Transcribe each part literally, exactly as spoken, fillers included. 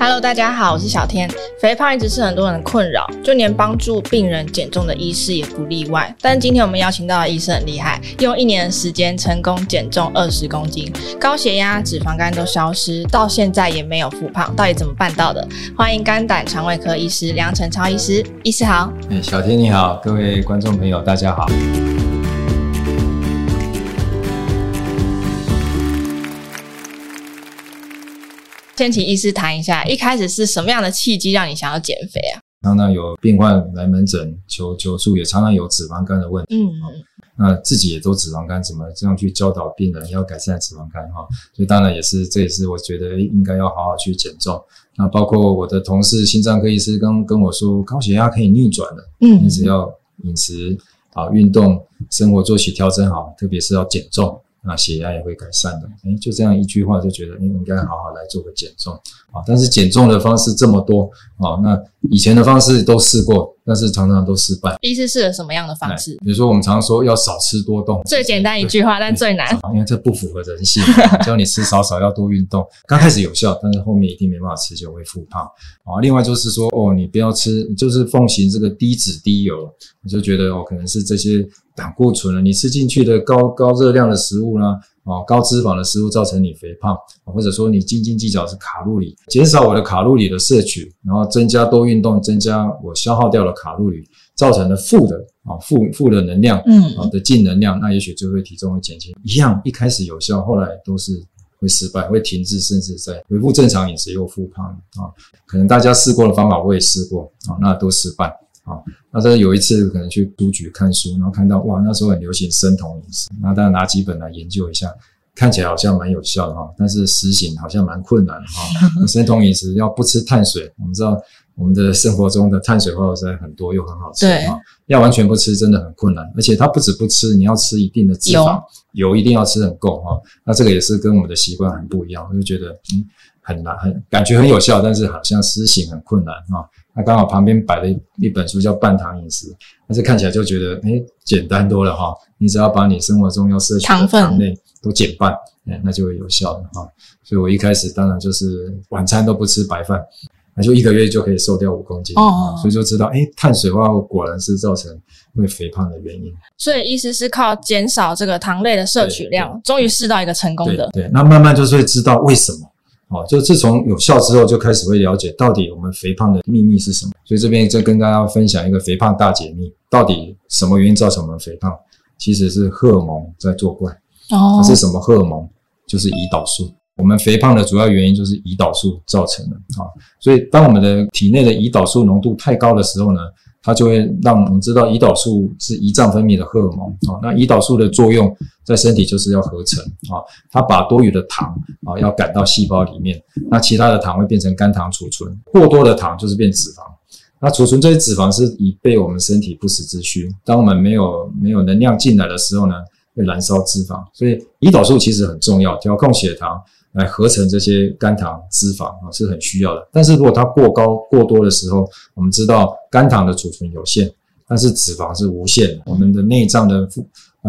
Hello， 大家好，我是小天。肥胖一直是很多人的困扰，就连帮助病人减重的医师也不例外。但是今天我们邀请到的医师很厉害，用一年的时间成功减重二十公斤，高血压、脂肪肝都消失，到现在也没有复胖，到底怎么办到的？欢迎肝胆肠胃科医师梁承超医师，医师好。欸、小天你好，各位观众朋友大家好。先请医师谈一下，一开始是什么样的契机让你想要减肥啊？常常有病患来门诊求求助，也常常有脂肪肝的问题。嗯，哦、那自己也都脂肪肝，怎么这样去教导病人要改善脂肪肝哈、哦？所以当然也是，这也是我觉得应该要好好去减重。那包括我的同事心脏科医师刚跟我说，高血压可以逆转的，嗯，你只要饮食好、运动、生活作息调整好，特别是要减重。那血压也会改善的，诶，就这样一句话就觉得，诶，应该好好来做个减重啊。但是减重的方式这么多啊，那以前的方式都试过，但是常常都失败。医师试了什么样的方式？比如说我们常说要少吃多动，最简单一句话，但最难，因为这不符合人性。叫你吃少少，要多运动，刚开始有效，但是后面一定没办法持久，会复胖啊。另外就是说，哦，你不要吃，就是奉行这个低脂低油，你就觉得哦，可能是这些。胆固醇了，你吃进去的高高热量的食物啦，哦，高脂肪的食物造成你肥胖，或者说你斤斤计较是卡路里，减少我的卡路里的摄取，然后增加多运动，增加我消耗掉的卡路里，造成了负的啊负负的能量，嗯，啊的净能量，那也许就会体重会减轻。一样一开始有效，后来都是会失败，会停滞，甚至在恢复正常饮食又复胖啊。可能大家试过的方法，我也试过啊，那都失败。啊，那这有一次可能去书局看书，然后看到哇，那时候很流行生酮饮食，那大家拿几本来研究一下，看起来好像蛮有效的哈，但是实行好像蛮困难的哈。生酮饮食要不吃碳水，我们知道我们的生活中的碳水化合物实在很多又很好吃啊，要完全不吃真的很困难，而且它不止不吃，你要吃一定的脂肪，油一定要吃很够哈。那这个也是跟我们的习惯很不一样，我就觉得嗯很难，很感觉很有效，但是好像施行很困难哈。那刚好旁边摆了一本书叫《半糖饮食》，但是看起来就觉得诶简单多了哈。你只要把你生活中要摄取的糖类都减半，诶那就会有效了哈。所以我一开始当然就是晚餐都不吃白饭，那就一个月就可以瘦掉五公斤。哦，所以就知道诶碳水化合物果然是造成会肥胖的原因。所以意思是靠减少这个糖类的摄取量，终于试到一个成功的。对， 对，那慢慢就是会知道为什么。哦，就自从有效之后，就开始会了解到底我们肥胖的秘密是什么。所以这边就跟大家分享一个肥胖大解密，到底什么原因造成我们肥胖？其实是荷尔蒙在作怪。哦，是什么荷尔蒙？就是胰岛素。我们肥胖的主要原因就是胰岛素造成的啊。所以当我们的体内的胰岛素浓度太高的时候呢，它就会让我们知道胰岛素是胰脏分泌的荷尔蒙啊。那胰岛素的作用在身体就是要合成啊，它把多余的糖啊要赶到细胞里面，那其他的糖会变成肝糖储存，过多的糖就是变脂肪。那储存这些脂肪是以备我们身体不时之需，当我们没有没有能量进来的时候呢，会燃烧脂肪。所以胰岛素其实很重要，调控血糖来合成这些肝糖脂肪啊，是很需要的。但是如果它过高过多的时候，我们知道肝糖的储存有限，但是脂肪是无限的。我们的内脏的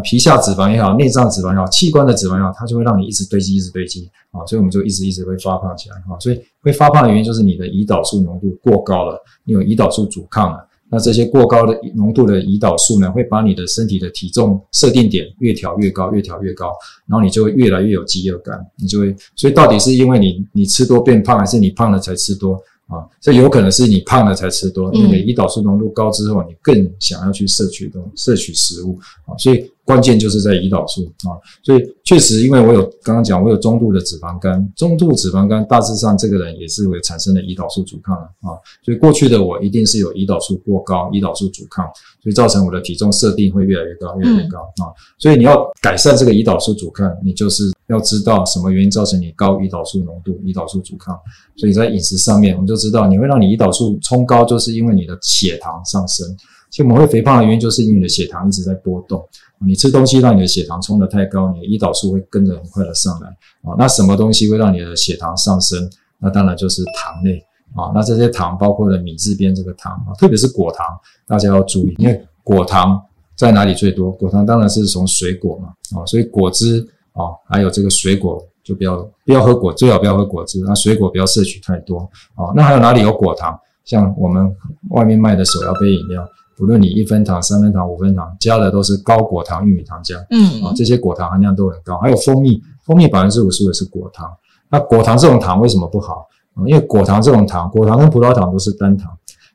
皮下脂肪也好，内脏脂肪也好，器官的脂肪也好，它就会让你一直堆积一直堆积啊，所以我们就一直一直会发胖起来啊。所以会发胖的原因就是你的胰岛素浓度过高了，你有胰岛素阻抗了。那这些过高的浓度的胰岛素呢，会把你的身体的体重设定点越调越高，越调越高，然后你就会越来越有饥饿感，你就会，所以到底是因为你你吃多变胖，还是你胖了才吃多啊？这有可能是你胖了才吃多，因为胰岛素浓度高之后，你更想要去摄取东摄取食物啊，所以关键就是在胰岛素啊。所以确实，因为我有刚刚讲，我有中度的脂肪肝，中度脂肪肝大致上这个人也是会产生的胰岛素阻抗啊，所以过去的我一定是有胰岛素过高，胰岛素阻抗，所以造成我的体重设定会越来越高，越来越高啊。所以你要改善这个胰岛素阻抗，你就是要知道什么原因造成你高胰岛素浓度，胰岛素阻抗。所以在饮食上面，我们就知道你会让你胰岛素冲高，就是因为你的血糖上升。其实我们会肥胖的原因，就是因为你的血糖一直在波动。你吃东西让你的血糖冲得太高，你的胰岛素会跟着很快的上来。那什么东西会让你的血糖上升？那当然就是糖类。那这些糖包括了米字边这个糖，特别是果糖，大家要注意，因为果糖在哪里最多？果糖当然是从水果嘛，所以果汁还有这个水果就不要不要喝果，最好不要喝果汁。那、啊、水果不要摄取太多哦。那还有哪里有果糖？像我们外面卖的手摇杯饮料，不论你一分糖、三分糖、五分糖，加的都是高果糖玉米糖浆，嗯，啊、哦，这些果糖含量都很高。还有蜂蜜，蜂蜜 百分之五十五 也是果糖。那果糖这种糖为什么不好？嗯、因为果糖这种糖，果糖跟葡萄糖都是单糖。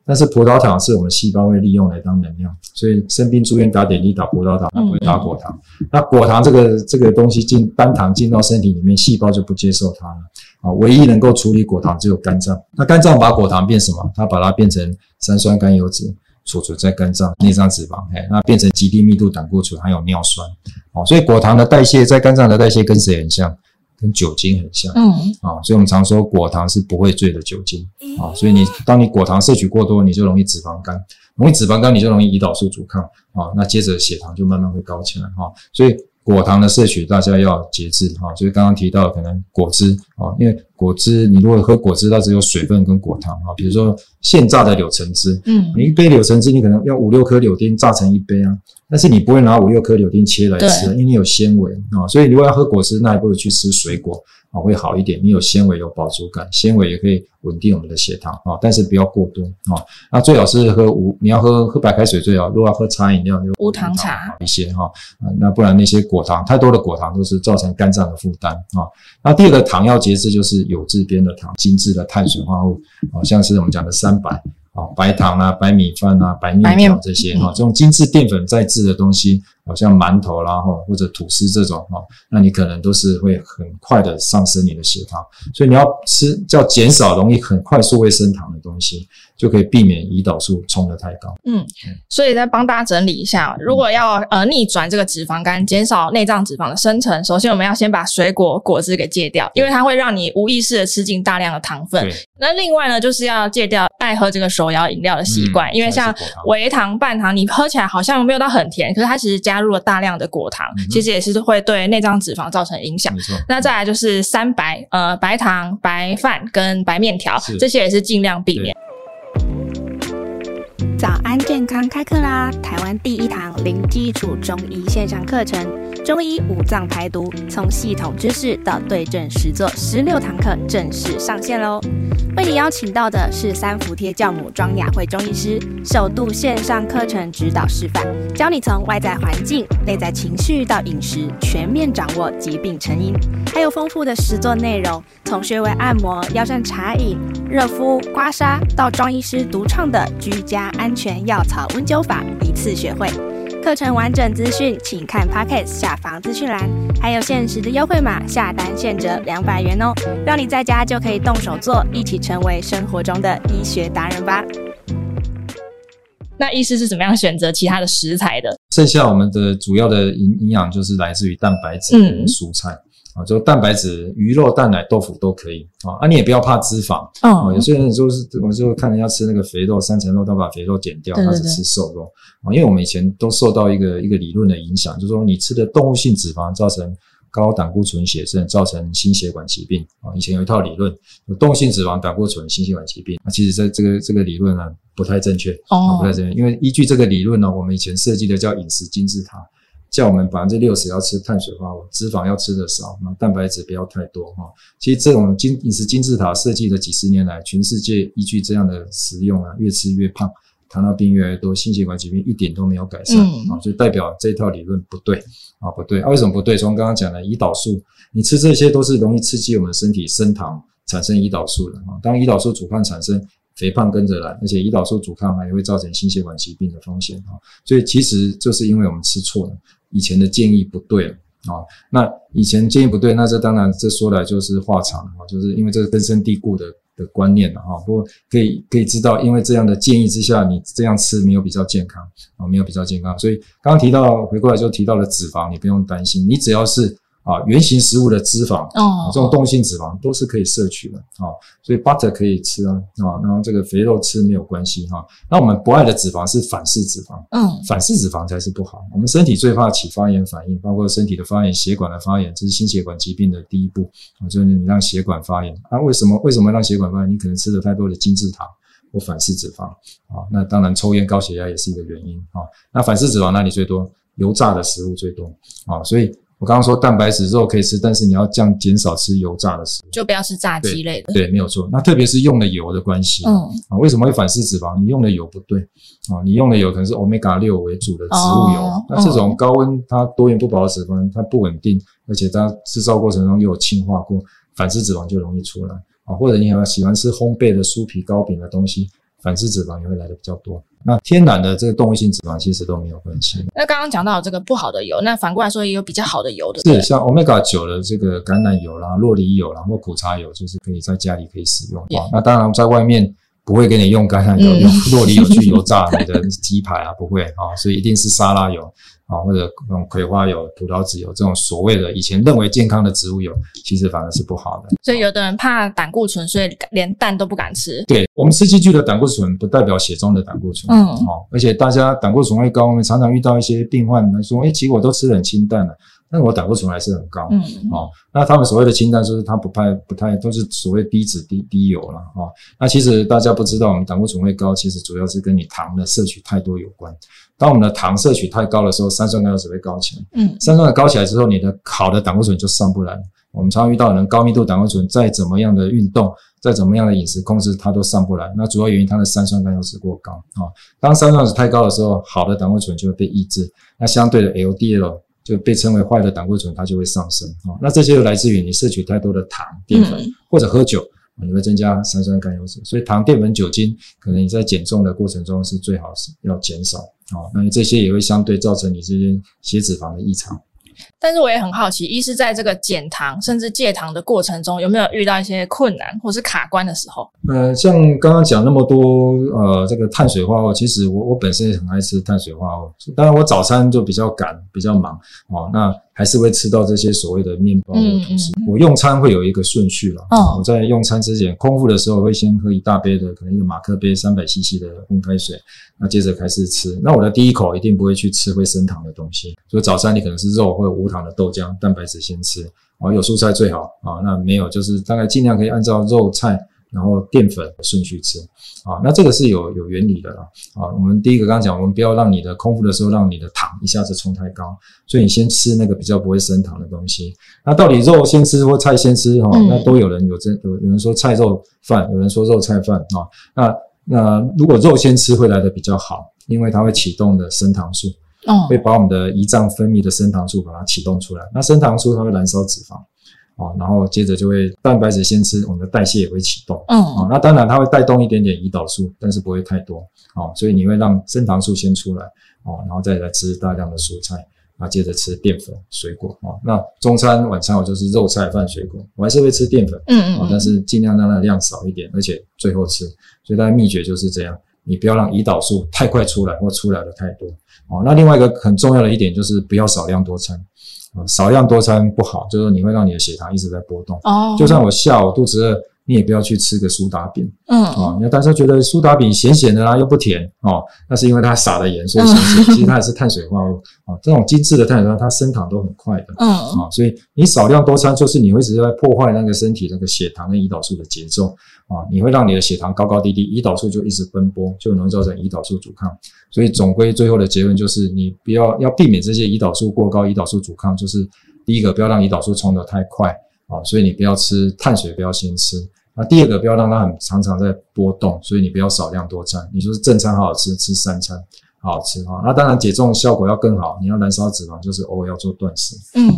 但是葡萄糖是我们细胞会利用来当能量，所以生病住院打点滴打葡萄糖，它不会打果糖。嗯、那果糖这个这个东西进单糖进到身体里面，细胞就不接受它了啊。唯一能够处理果糖只有肝脏。那肝脏把果糖变什么？它把它变成三酸甘油酯，储存在肝脏内脏脂肪，哎，那变成极低密度胆固醇，还有尿酸。哦，所以果糖的代谢在肝脏的代谢跟谁很像？跟酒精很像，嗯，啊，所以我们常说果糖是不会醉的酒精，啊，所以你当你果糖摄取过多，你就容易脂肪肝，容易脂肪肝你就容易胰岛素阻抗，啊，那接着血糖就慢慢会高起来，哈、啊，所以果糖的摄取大家要节制，哈、啊，所以刚刚提到可能果汁，啊，因为果汁你如果喝果汁，它只有水分跟果糖，啊，比如说现榨的柳橙汁，嗯，你一杯柳橙汁你可能要五六颗柳丁榨成一杯啊。但是你不会拿五六颗柳丁切来吃，因为你有纤维啊，所以如果要喝果汁，那还不如去吃水果啊，会好一点。你有纤维，有饱足感，纤维也可以稳定我们的血糖啊，但是不要过多啊。那最好是喝无，你要喝喝白开水最好。如果要喝茶饮料，就无糖茶一些哈，那不然那些果糖太多的果糖都是造成肝脏的负担啊。那第二个糖要节制，就是有质边的糖，精致的碳水化合物啊，像是我们讲的三白。哦，白糖啊，白米饭啊，白面条这些哈，这种精致淀粉再制的东西，好像馒头啦哈，或者吐司这种哈，那你可能都是会很快的上升你的血糖，所以你要吃叫减少容易很快速会升糖的东西，就可以避免胰岛素冲得太高。嗯，所以再帮大家整理一下，如果要呃逆转这个脂肪肝，减少内脏脂肪的生成，首先我们要先把水果果汁给戒掉，因为它会让你无意识的吃进大量的糖分。那另外呢，就是要戒掉爱喝这个手摇饮料的习惯，嗯，因为像微糖、半糖，你喝起来好像没有到很甜，可是它其实加入了大量的果糖，嗯，其实也是会对内脏脂肪造成影响。那再来就是三白，呃，白糖、白饭跟白面条，这些也是尽量避免。早安健康开课啦！台湾第一堂零基础中医线上课程，中医五脏排毒，从系统知识到对症实作，十六堂课正式上线喽！为你邀请到的是三伏贴教母庄雅慧中医师，首度线上课程指导示范，教你从外在环境、内在情绪到饮食，全面掌握疾病成因，还有丰富的实作内容，从穴位按摩、药膳茶饮、热敷、刮痧，到庄医师独创的居家安全药草温灸法，一次学会。课程完整资讯请看 Podcast 下方资讯栏，还有限时的优惠码，下单现折两百元哦，让你在家就可以动手做，一起成为生活中的医学达人吧。那医师是怎么样选择其他的食材的？剩下我们的主要的营养就是来自于蛋白质跟蔬菜，嗯啊，就蛋白质、鱼肉、蛋奶、豆腐都可以啊。啊，你也不要怕脂肪哦，啊。有些人就是，我就看人家吃那个肥肉、三层肉，他把肥肉减掉，他只吃瘦肉啊。因为我们以前都受到一个一个理论的影响，就是说你吃的动物性脂肪造成高胆固醇血症，造成心血管疾病啊。以前有一套理论，有动物性脂肪、胆固醇、心血管疾病。啊，其实在这个这个理论呢，不太正确哦，不太正确。因为依据这个理论呢，我们以前设计的叫饮食金字塔。叫我们 百分之六十 要吃碳水化合物，脂肪要吃得少，蛋白质不要太多齁。其实这种饮食金字塔设计的几十年来，全世界依据这样的食用啊，越吃越胖，糖尿病越来越多，心血管疾病一点都没有改善，嗯，啊，所以代表这套理论不对啊，不对啊。为什么不对？从刚刚讲的胰岛素，你吃这些都是容易刺激我们身体升糖，产生胰岛素的啊。当胰岛素阻抗产生，肥胖跟着来，而且胰岛素阻抗还会造成心血管疾病的风险啊。所以其实就是因为我们吃错了，以前的建议不对了啊。那以前建议不对，那这当然这说来就是话长啊，就是因为这是根深蒂固的的观念了啊。不过可以可以知道，因为这样的建议之下，你这样吃没有比较健康啊，没有比较健康。所以刚刚提到回过来就提到了脂肪，你不用担心，你只要是啊，原型食物的脂肪，哦，这种动性脂肪都是可以摄取的啊，所以 butter 可以吃啊，啊，然后这个肥肉吃没有关系哈。那我们不爱的脂肪是反式脂肪，嗯，反式脂肪才是不好。我们身体最怕起发炎反应，包括身体的发炎、血管的发炎，这是心血管疾病的第一步啊，就是你让血管发炎啊。为什么为什么让血管发炎？你可能吃了太多的精制糖或反式脂肪啊。那当然，抽烟、高血压也是一个原因啊。那反式脂肪哪里最多？油炸的食物最多啊，所以我刚刚说蛋白质肉可以吃，但是你要这样减少吃油炸的食物，就不要吃炸鸡类的。 对, 对没有错，那特别是用了油的关系、嗯啊、为什么会反式脂肪？你用的油不对、啊、你用的油可能是 欧米伽六 为主的植物油、哦、那这种高温它多元不饱和脂肪它不稳定，而且它制造过程中又有氢化过，反式脂肪就容易出来、啊、或者你喜欢吃烘焙的酥皮糕饼的东西，反式脂肪也会来的比较多。那天然的这个动物性脂肪其实都没有关系。那刚刚讲到这个不好的油，那反过来说也有比较好的油的。是，像 欧米伽九 的这个橄榄油啦、酪梨油啦或苦茶油，就是可以在家里可以使用、yeah. 那当然在外面不会给你用橄榄油、嗯、用酪梨油去油炸你的鸡排啊，不会啊，所以一定是沙拉油啊，或者那种葵花油、葡萄籽油这种所谓的以前认为健康的植物油，其实反而是不好的。所以有的人怕胆固醇，所以连蛋都不敢吃。对，我们吃进去的胆固醇不代表血中的胆固醇。嗯，哦，而且大家胆固醇会高，我们常常遇到一些病患来说，哎、欸，其实我都吃得很清淡了，但我胆固醇还是很高。嗯，哦，那他们所谓的清淡，就是他不太不太都是所谓低脂低低油了。哦，那其实大家不知道，我们胆固醇会高，其实主要是跟你糖的摄取太多有关。当我们的糖摄取太高的时候，三酸甘油酯会高起来。嗯，三酸甘高起来之后，你的好的胆固醇就上不来了。我们常常遇到人高密度胆固醇再怎么样的运动，再怎么样的饮食控制，它都上不来。那主要原因它的三酸甘油酯过高啊、哦。当三酸甘油酯太高的时候，好的胆固醇就会被抑制，那相对的 L D L 就被称为坏的胆固醇，它就会上升啊、哦。那这些就来自于你摄取太多的糖、淀粉、嗯、或者喝酒。你会增加三酸甘油酯，所以糖、淀粉、酒精，可能你在减重的过程中是最好要减少啊。那、哦、这些也会相对造成你这些血脂肪的异常。但是我也很好奇，医师在这个减糖甚至戒糖的过程中，有没有遇到一些困难或是卡关的时候？呃，像刚刚讲那么多呃，这个碳水化合物，其实我我本身也很爱吃碳水化合物，当然我早餐就比较赶，比较忙哦，那。还是会吃到这些所谓的面包或吐司。我用餐会有一个顺序啦、哦、我在用餐之前空腹的时候会先喝一大杯的可能一个马克杯 三百 C C 的温开水，那接着开始吃。那我的第一口一定不会去吃会升糖的东西，所以早餐你可能是肉或者无糖的豆浆蛋白质先吃、哦、有蔬菜最好、哦、那没有就是大概尽量可以按照肉菜然后淀粉顺序吃啊，那这个是有有原理的啦啊。我们第一个刚刚讲，我们不要让你的空腹的时候让你的糖一下子冲太高，所以你先吃那个比较不会升糖的东西。那到底肉先吃或菜先吃哈、啊？那都有人有真有有人说菜肉饭，有人说肉菜饭啊。那那如果肉先吃会来的比较好，因为它会启动的升糖素，会把我们的胰脏分泌的升糖素把它启动出来。那升糖素它会燃烧脂肪。哦，然后接着就会蛋白质先吃，我们的代谢也会启动。嗯，哦，那当然它会带动一点点胰岛素，但是不会太多。哦，所以你会让升糖素先出来，哦，然后再来吃大量的蔬菜，然后接着吃淀粉、水果。哦，那中餐、晚餐我就是肉菜饭、水果，我还是会吃淀粉，嗯嗯，哦，但是尽量让它量少一点，而且最后吃。所以它的秘诀就是这样，你不要让胰岛素太快出来或出来的太多。哦，那另外一个很重要的一点就是不要少量多餐。少量多餐不好，就是你会让你的血糖一直在波动。哦，就算我下午肚子饿，你也不要去吃个苏打饼。嗯，哦，因为大家觉得苏打饼咸咸的啦，又不甜哦，那是因为它撒了盐，所以咸咸。嗯、其实它也是碳水化合物啊、哦，这种精致的碳水化合物，它升糖都很快的。嗯，啊、哦，所以你少量多餐，就是你会直接来破坏那个身体那个血糖跟胰岛素的节奏啊、哦，你会让你的血糖高高低低，胰岛素就一直奔波，就容易造成胰岛素阻抗。所以总归最后的结论就是，你不要要避免这些胰岛素过高、胰岛素阻抗，就是第一个不要让胰岛素冲得太快啊、哦，所以你不要吃碳水，不要先吃。那第二个不要让它很常常在波动，所以你不要少量多餐，你就是正餐好好吃，吃三餐好好吃哈。那当然减重效果要更好，你要燃烧脂肪，就是偶尔要做断食。嗯，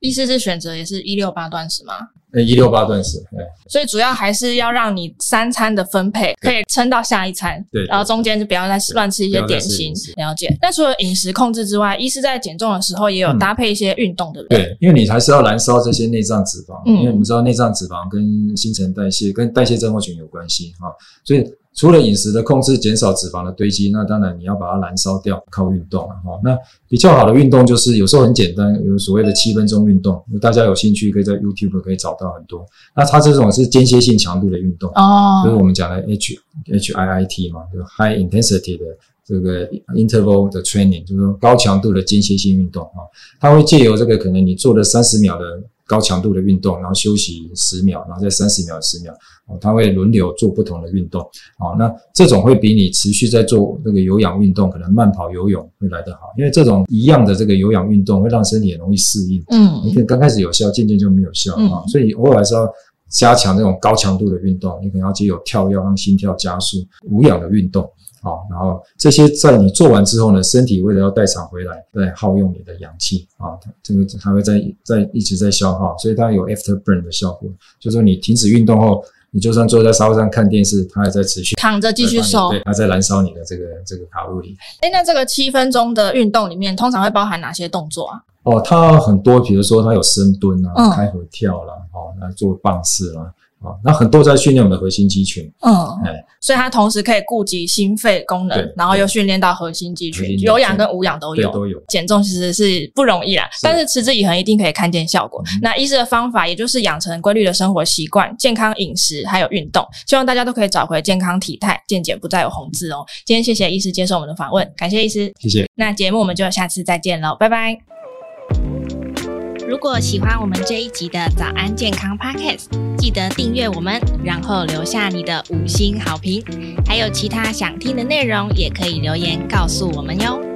意思是选择也是一六八断食吗？呃、欸、一六八断食，对。所以主要还是要让你三餐的分配可以撑到下一餐，对。然后中间就不要再乱吃一些点心，了解。但除了饮食控制之外，医师在减重的时候也有搭配一些运动，对不对？对，因为你还是要燃烧这些内脏脂肪、嗯、因为我们知道内脏脂肪跟新陈代谢跟代谢症候群有关系啊，所以除了饮食的控制，减少脂肪的堆积，那当然你要把它燃烧掉，靠运动啊、哦。那比较好的运动就是有时候很简单，有所谓的七分钟运动，大家有兴趣可以在 YouTube 可以找到很多。那它这种是间歇性强度的运动，哦，就是我们讲的 H HIIT 嘛，就是 High Intensity 的这个 Interval 的 Training， 就是高强度的间歇性运动啊、哦。它会借由这个可能你做了三十秒的高强度的运动，然后休息十秒，然后再三十秒十秒、哦、它会轮流做不同的运动、哦、那这种会比你持续在做那个有氧运动，可能慢跑游泳会来得好，因为这种一样的这个有氧运动会让身体很容易适应，嗯，你可能刚开始有效，渐渐就没有效、嗯哦、所以偶尔还是要加强这种高强度的运动，你可能要藉由跳跃让心跳加速，无氧的运动好，然后这些在你做完之后呢，身体为了要代偿回来，再耗用你的氧气啊，这个它会在在一直在消耗，所以它有 afterburn 的效果，就是说你停止运动后，你就算坐在沙发上看电视，它还在持续躺着继续烧，对，它在燃烧你的这个这个卡路里。哎，那这个七分钟的运动里面，通常会包含哪些动作啊？哦，它很多，比如说它有深蹲啊，嗯、开合跳啦，哦，那做棒式啦。哦、那很多在训练我们的核心肌群，嗯，哎，所以它同时可以顾及心肺功能，然后又训练到核心肌群，有氧跟无氧都有，都有。减重其实是不容易啦，但是持之以恒一定可以看见效果。嗯、那医师的方法也就是养成规律的生活习惯、健康饮食还有运动，希望大家都可以找回健康体态，健检不再有红字哦。今天谢谢医师接受我们的访问，感谢医师，谢谢。那节目我们就下次再见咯，拜拜。如果喜欢我们这一集的早安健康 Podcast， 记得订阅我们，然后留下你的五星好评。还有其他想听的内容，也可以留言告诉我们哟。